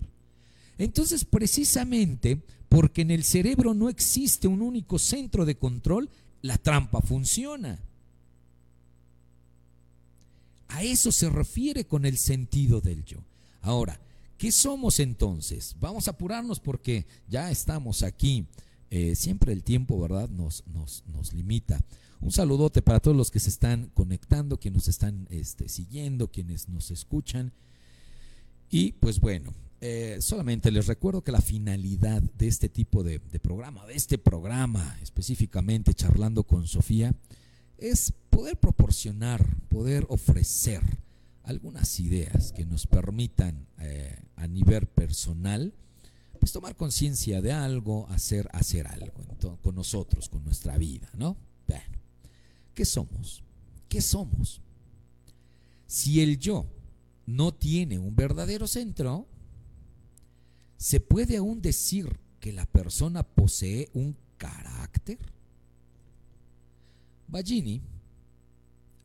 Entonces, precisamente porque en el cerebro no existe un único centro de control, la trampa funciona. A eso se refiere con el sentido del yo. Ahora, ¿qué somos entonces? Vamos a apurarnos porque ya estamos aquí. Eh, siempre el tiempo, ¿verdad?, nos, nos, nos limita. Un saludote para todos los que se están conectando, quienes nos están este, siguiendo, quienes nos escuchan. Y pues bueno, eh, solamente les recuerdo que la finalidad de este tipo de, de programa, de este programa específicamente Charlando con Sofía, es poder proporcionar, poder ofrecer algunas ideas que nos permitan eh, a nivel personal pues tomar conciencia de algo, hacer, hacer algo entonces, con nosotros, con nuestra vida, ¿no? Bueno, ¿qué somos? ¿Qué somos? Si el yo no tiene un verdadero centro, ¿se puede aún decir que la persona posee un carácter? Baggini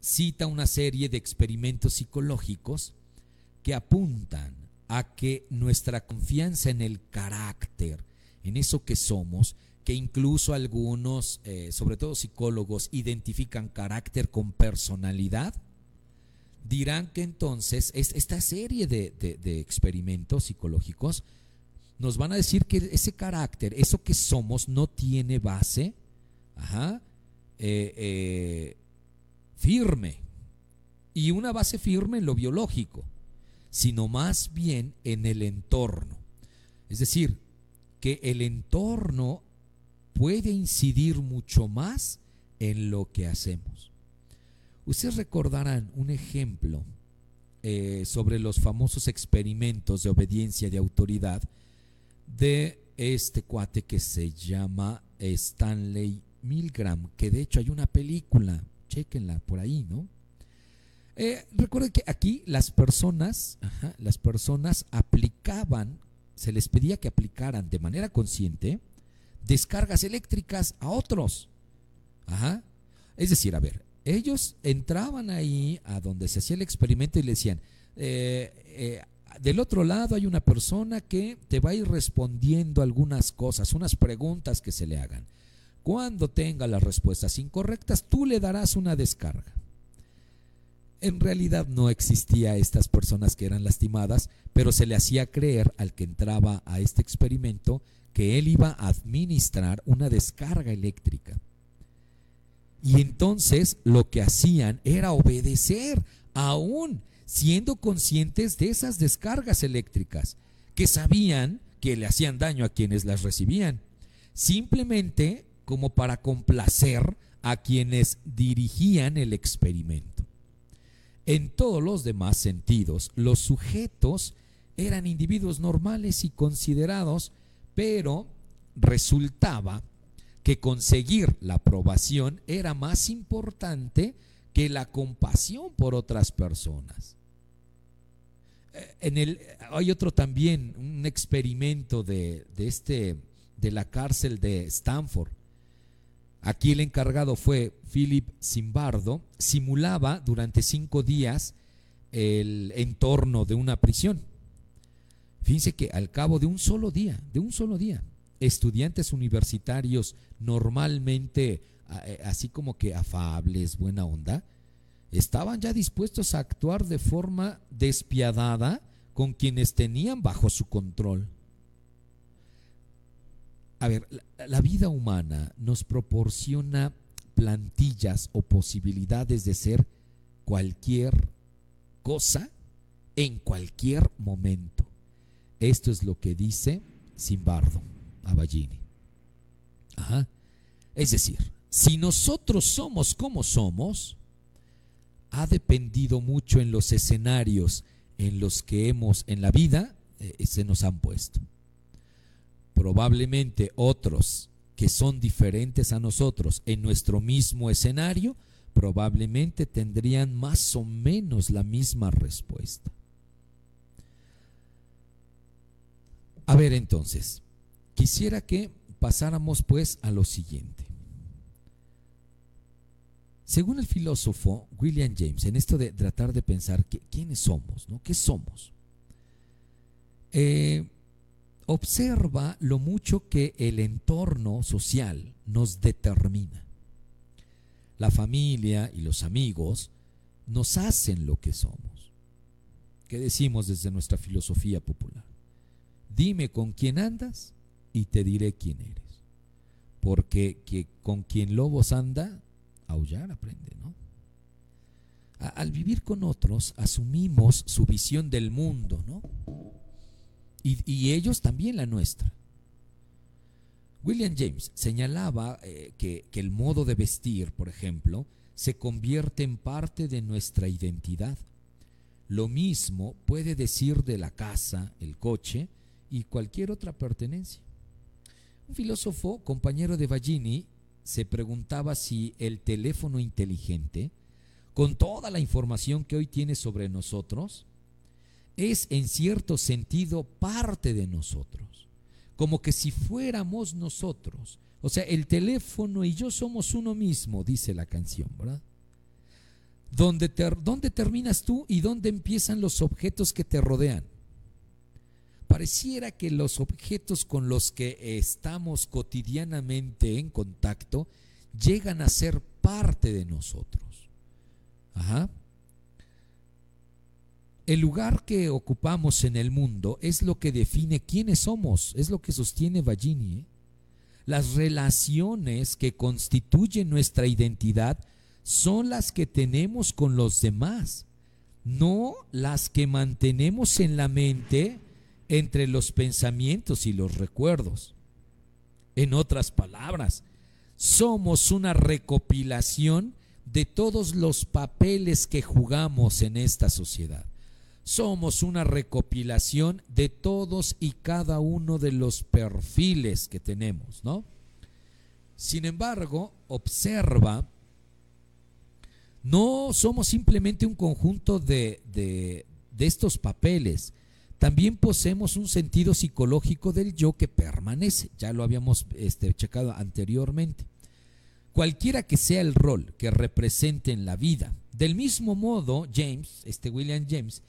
cita una serie de experimentos psicológicos que apuntan a que nuestra confianza en el carácter, en eso que somos, que incluso algunos, eh, sobre todo psicólogos, identifican carácter con personalidad, dirán que entonces es, esta serie de, de, de experimentos psicológicos nos van a decir que ese carácter, eso que somos, no tiene base ajá, eh, eh, firme, y una base firme en lo biológico, sino más bien en el entorno. Es decir, que el entorno puede incidir mucho más en lo que hacemos. Ustedes recordarán un ejemplo eh, sobre los famosos experimentos de obediencia y de autoridad de este cuate que se llama Stanley Milgram, que de hecho hay una película, chéquenla por ahí, ¿no? Eh, recuerden que aquí las personas, ajá, las personas aplicaban, se les pedía que aplicaran de manera consciente descargas eléctricas a otros. Ajá. Es decir, a ver, ellos entraban ahí a donde se hacía el experimento y le decían, eh, eh, del otro lado hay una persona que te va a ir respondiendo algunas cosas, unas preguntas que se le hagan. Cuando tenga las respuestas incorrectas, tú le darás una descarga. En realidad no existía estas personas que eran lastimadas, pero se le hacía creer al que entraba a este experimento que él iba a administrar una descarga eléctrica. Y entonces lo que hacían era obedecer, aún siendo conscientes de esas descargas eléctricas, que sabían que le hacían daño a quienes las recibían, simplemente como para complacer a quienes dirigían el experimento. En todos los demás sentidos, los sujetos eran individuos normales y considerados, pero resultaba que conseguir la aprobación era más importante que la compasión por otras personas. En el, hay otro también, un experimento de, de, este, de la cárcel de Stanford. Aquí el encargado fue Philip Zimbardo. Simulaba durante cinco días el entorno de una prisión. Fíjense que al cabo de un solo día, de un solo día, estudiantes universitarios normalmente así como que afables, buena onda, estaban ya dispuestos a actuar de forma despiadada con quienes tenían bajo su control. A ver, la, la vida humana nos proporciona plantillas o posibilidades de ser cualquier cosa en cualquier momento. Esto es lo que dice Zimbardo a Baggini. Ajá. Es decir, si nosotros somos como somos, ha dependido mucho en los escenarios en los que hemos en la vida eh, se nos han puesto. Probablemente otros que son diferentes a nosotros en nuestro mismo escenario, probablemente tendrían más o menos la misma respuesta. A ver, entonces, quisiera que pasáramos pues a lo siguiente. Según el filósofo William James, en esto de tratar de pensar que, quiénes somos, ¿no? ¿Qué somos? Eh, observa lo mucho que el entorno social nos determina. La familia y los amigos nos hacen lo que somos. ¿Qué decimos desde nuestra filosofía popular? Dime con quién andas y te diré quién eres. Porque que con quien lobos anda, aullar aprende, ¿no? A, al vivir con otros, asumimos su visión del mundo, ¿no? Y, y ellos también la nuestra. William James señalaba eh, que, que el modo de vestir, por ejemplo, se convierte en parte de nuestra identidad. Lo mismo puede decir de la casa, el coche y cualquier otra pertenencia. Un filósofo, compañero de Baggini, se preguntaba si el teléfono inteligente, con toda la información que hoy tiene sobre nosotros, es en cierto sentido parte de nosotros. Como que si fuéramos nosotros. O sea, el teléfono y yo somos uno mismo, dice la canción, ¿verdad? ¿Dónde, ter- dónde terminas tú y dónde empiezan los objetos que te rodean? Pareciera que los objetos con los que estamos cotidianamente en contacto llegan a ser parte de nosotros. Ajá. El lugar que ocupamos en el mundo es lo que define quiénes somos, es lo que sostiene Baggini, ¿eh? Las relaciones que constituyen nuestra identidad son las que tenemos con los demás, no las que mantenemos en la mente entre los pensamientos y los recuerdos. En otras palabras, somos una recopilación de todos los papeles que jugamos en esta sociedad. Somos una recopilación de todos y cada uno de los perfiles que tenemos, ¿no? Sin embargo, observa, no somos simplemente un conjunto de, de, de estos papeles. También poseemos un sentido psicológico del yo que permanece. Ya lo habíamos este, checado anteriormente. Cualquiera que sea el rol que represente en la vida. Del mismo modo, James, este William James,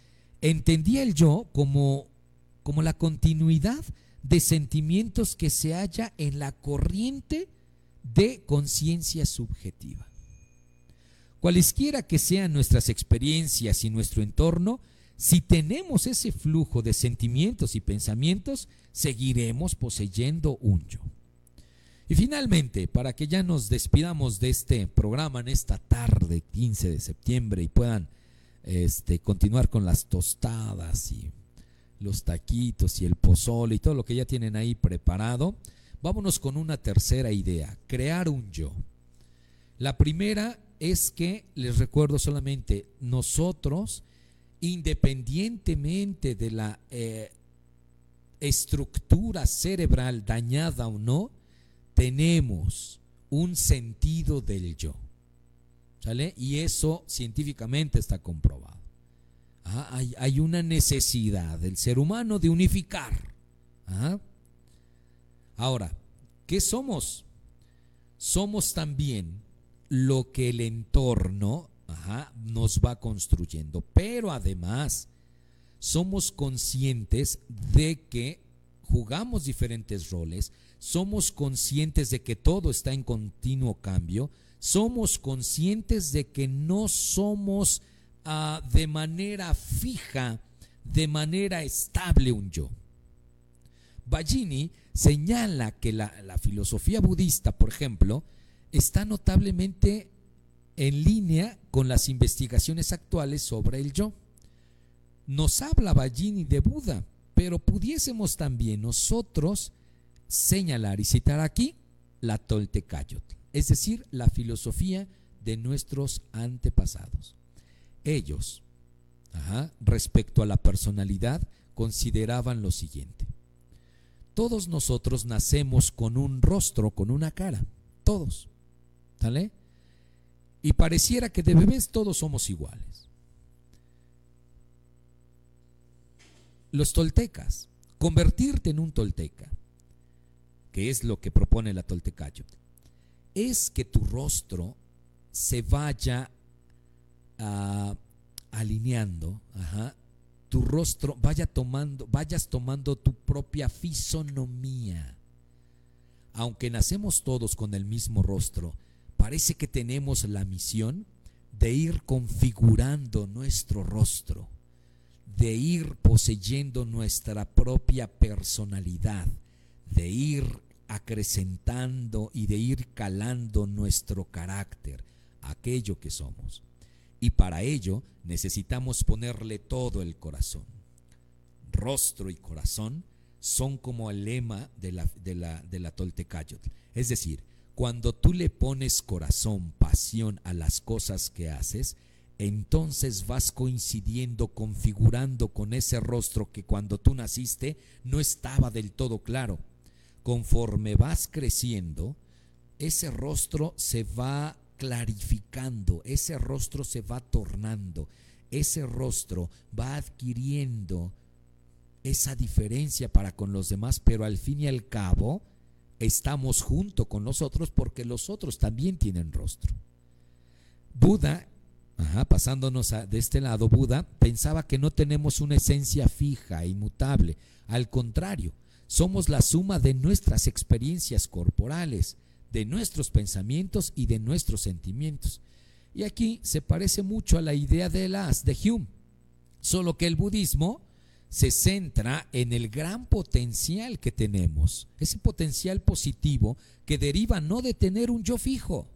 entendía el yo como, como la continuidad de sentimientos que se halla en la corriente de conciencia subjetiva. Cualesquiera que sean nuestras experiencias y nuestro entorno, si tenemos ese flujo de sentimientos y pensamientos, seguiremos poseyendo un yo. Y finalmente, para que ya nos despidamos de este programa en esta tarde, quince de septiembre, y puedan Este, continuar con las tostadas y los taquitos y el pozole y todo lo que ya tienen ahí preparado, vámonos con una tercera idea: crear un yo. La primera es que, les recuerdo solamente, nosotros, independientemente de la eh, estructura cerebral dañada o no, tenemos un sentido del yo. ¿Sale? Y eso científicamente está comprobado. Ah, hay, hay una necesidad del ser humano de unificar. Ah. Ahora, ¿qué somos? Somos también lo que el entorno ajá, nos va construyendo. Pero además, somos conscientes de que jugamos diferentes roles. Somos conscientes de que todo está en continuo cambio. Somos conscientes de que no somos uh, de manera fija, de manera estable un yo. Baggini señala que la, la filosofía budista, por ejemplo, está notablemente en línea con las investigaciones actuales sobre el yo. Nos habla Baggini de Buda, pero pudiésemos también nosotros señalar y citar aquí la Toltecayotl. Es decir, la filosofía de nuestros antepasados. Ellos, ajá, respecto a la personalidad, consideraban lo siguiente: todos nosotros nacemos con un rostro, con una cara, todos, ¿sale? Y pareciera que de bebés todos somos iguales. Los toltecas, convertirte en un tolteca, que es lo que propone la Toltecayotl, es que tu rostro se vaya uh, alineando, ajá, tu rostro vaya tomando, vayas tomando tu propia fisonomía. Aunque nacemos todos con el mismo rostro, parece que tenemos la misión de ir configurando nuestro rostro, de ir poseyendo nuestra propia personalidad, de ir acrecentando y de ir calando nuestro carácter, aquello que somos. Y para ello necesitamos ponerle todo el corazón. Rostro y corazón son como el lema de la, de la, de la Toltecayotl. Es decir, cuando tú le pones corazón, pasión a las cosas que haces, entonces vas coincidiendo, configurando con ese rostro que cuando tú naciste no estaba del todo claro. Conforme vas creciendo, ese rostro se va clarificando, ese rostro se va tornando, ese rostro va adquiriendo esa diferencia para con los demás, pero al fin y al cabo estamos junto con los otros porque los otros también tienen rostro. Buda, ajá, pasándonos a, de este lado, Buda pensaba que no tenemos una esencia fija, inmutable, al contrario, somos la suma de nuestras experiencias corporales, de nuestros pensamientos y de nuestros sentimientos. Y aquí se parece mucho a la idea de las de Hume, solo que el budismo se centra en el gran potencial que tenemos, ese potencial positivo que deriva no de tener un yo fijo.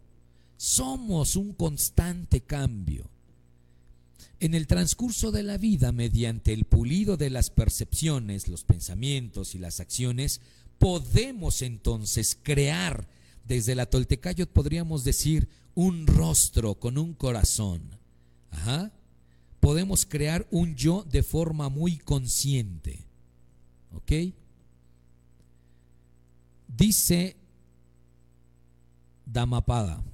Somos un constante cambio. En el transcurso de la vida, mediante el pulido de las percepciones, los pensamientos y las acciones, podemos entonces crear, desde la Toltecayotl podríamos decir, un rostro con un corazón. Ajá. Podemos crear un yo de forma muy consciente. ¿Ok? Dice Dhammapada: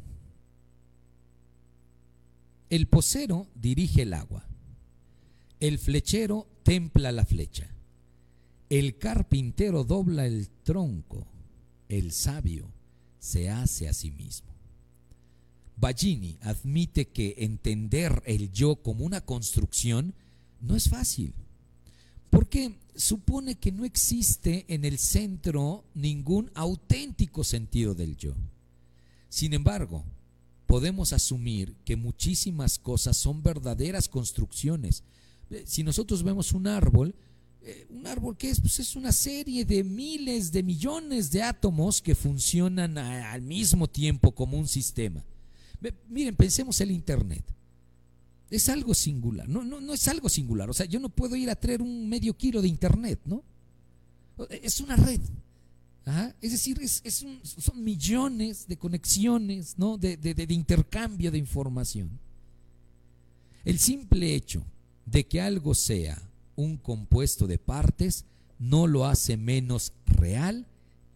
el pocero dirige el agua, el flechero templa la flecha, el carpintero dobla el tronco, el sabio se hace a sí mismo. Baggini admite que entender el yo como una construcción no es fácil, porque supone que no existe en el centro ningún auténtico sentido del yo. Sin embargo, podemos asumir que muchísimas cosas son verdaderas construcciones. Si nosotros vemos un árbol, un árbol que es, pues es una serie de miles, de millones de átomos que funcionan a, al mismo tiempo como un sistema. Miren, pensemos el internet. Es algo singular. No, no, no es algo singular. O sea, yo no puedo ir a traer un medio kilo de internet, ¿no? Es una red. Ajá. Es decir, es, es un, son millones de conexiones, ¿no? de, de, de, de intercambio de información. El simple hecho de que algo sea un compuesto de partes no lo hace menos real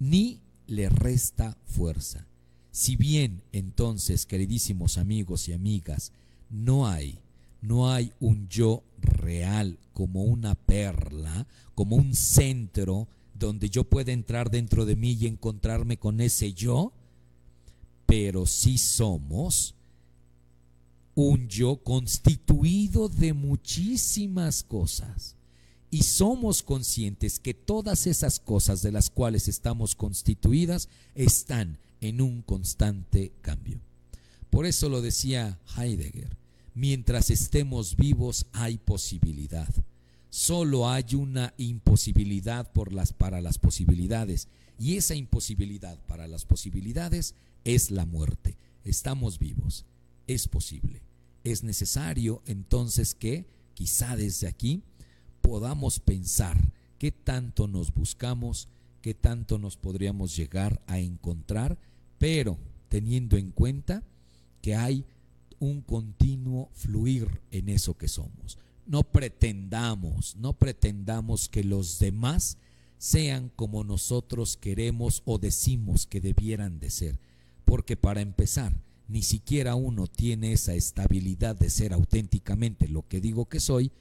ni le resta fuerza. Si bien entonces, queridísimos amigos y amigas, no hay, no hay un yo real como una perla, como un centro donde yo pueda entrar dentro de mí y encontrarme con ese yo, pero sí somos un yo constituido de muchísimas cosas y somos conscientes que todas esas cosas de las cuales estamos constituidas están en un constante cambio. Por eso lo decía Heidegger: mientras estemos vivos hay posibilidad. Solo hay una imposibilidad por las, para las posibilidades, y esa imposibilidad para las posibilidades es la muerte. Estamos vivos, es posible, es necesario entonces que quizá desde aquí podamos pensar qué tanto nos buscamos, qué tanto nos podríamos llegar a encontrar, pero teniendo en cuenta que hay un continuo fluir en eso que somos. No pretendamos, no pretendamos que los demás sean como nosotros queremos o decimos que debieran de ser, porque para empezar, ni siquiera uno tiene esa estabilidad de ser auténticamente lo que digo que soy.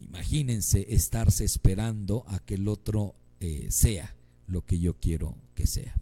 Imagínense estarse esperando a que el otro eh, sea lo que yo quiero que sea.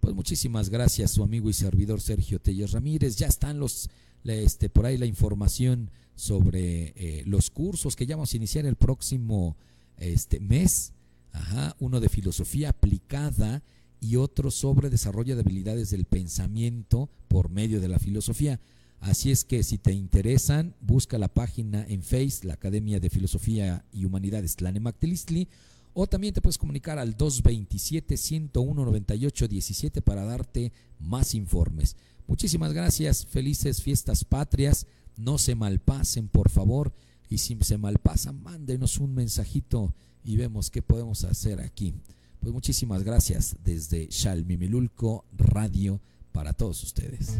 Pues muchísimas gracias, su amigo y servidor Sergio Tellez Ramírez. Ya están los, este, por ahí la información sobre eh, los cursos que ya vamos a iniciar el próximo este, mes, ajá, uno de filosofía aplicada y otro sobre desarrollo de habilidades del pensamiento por medio de la filosofía. Así es que si te interesan, busca la página en Face, la Academia de Filosofía y Humanidades Tlanemactilistli, o también te puedes comunicar al dos dos siete, uno cero uno, nueve ocho uno siete para darte más informes. Muchísimas gracias, felices fiestas patrias, no se malpasen por favor, y si se malpasan, mándenos un mensajito y vemos qué podemos hacer aquí. Pues muchísimas gracias desde Xalmimilulco Radio para todos ustedes.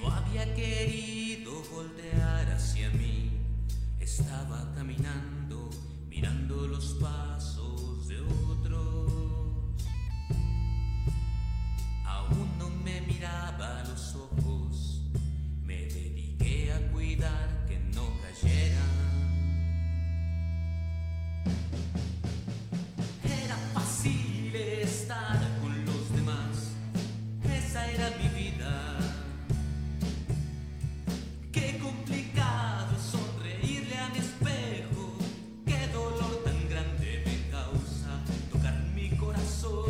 No había querido voltear hacia mí, estaba caminando, mirando los pasos de otros. Aún no me miraba a los ojos, me dediqué a cuidar que no cayeran. Era fácil estar con los demás, esa era mi vida. Qué complicado sonreírle a mi espejo, qué dolor tan grande me causa tocar mi corazón.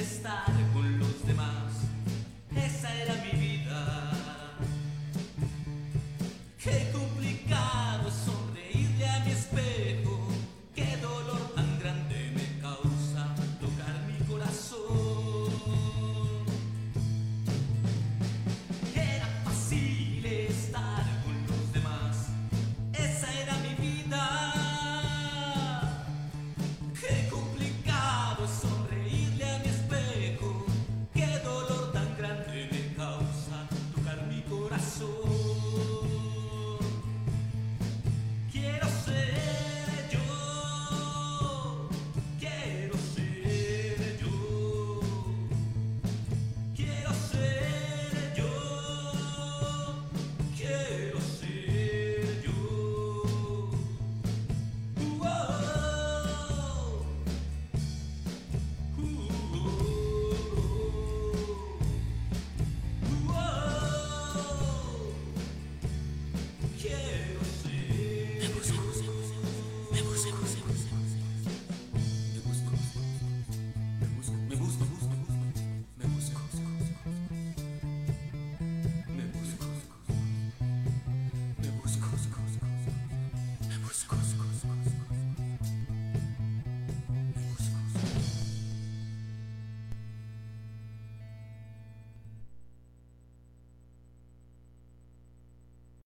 Estar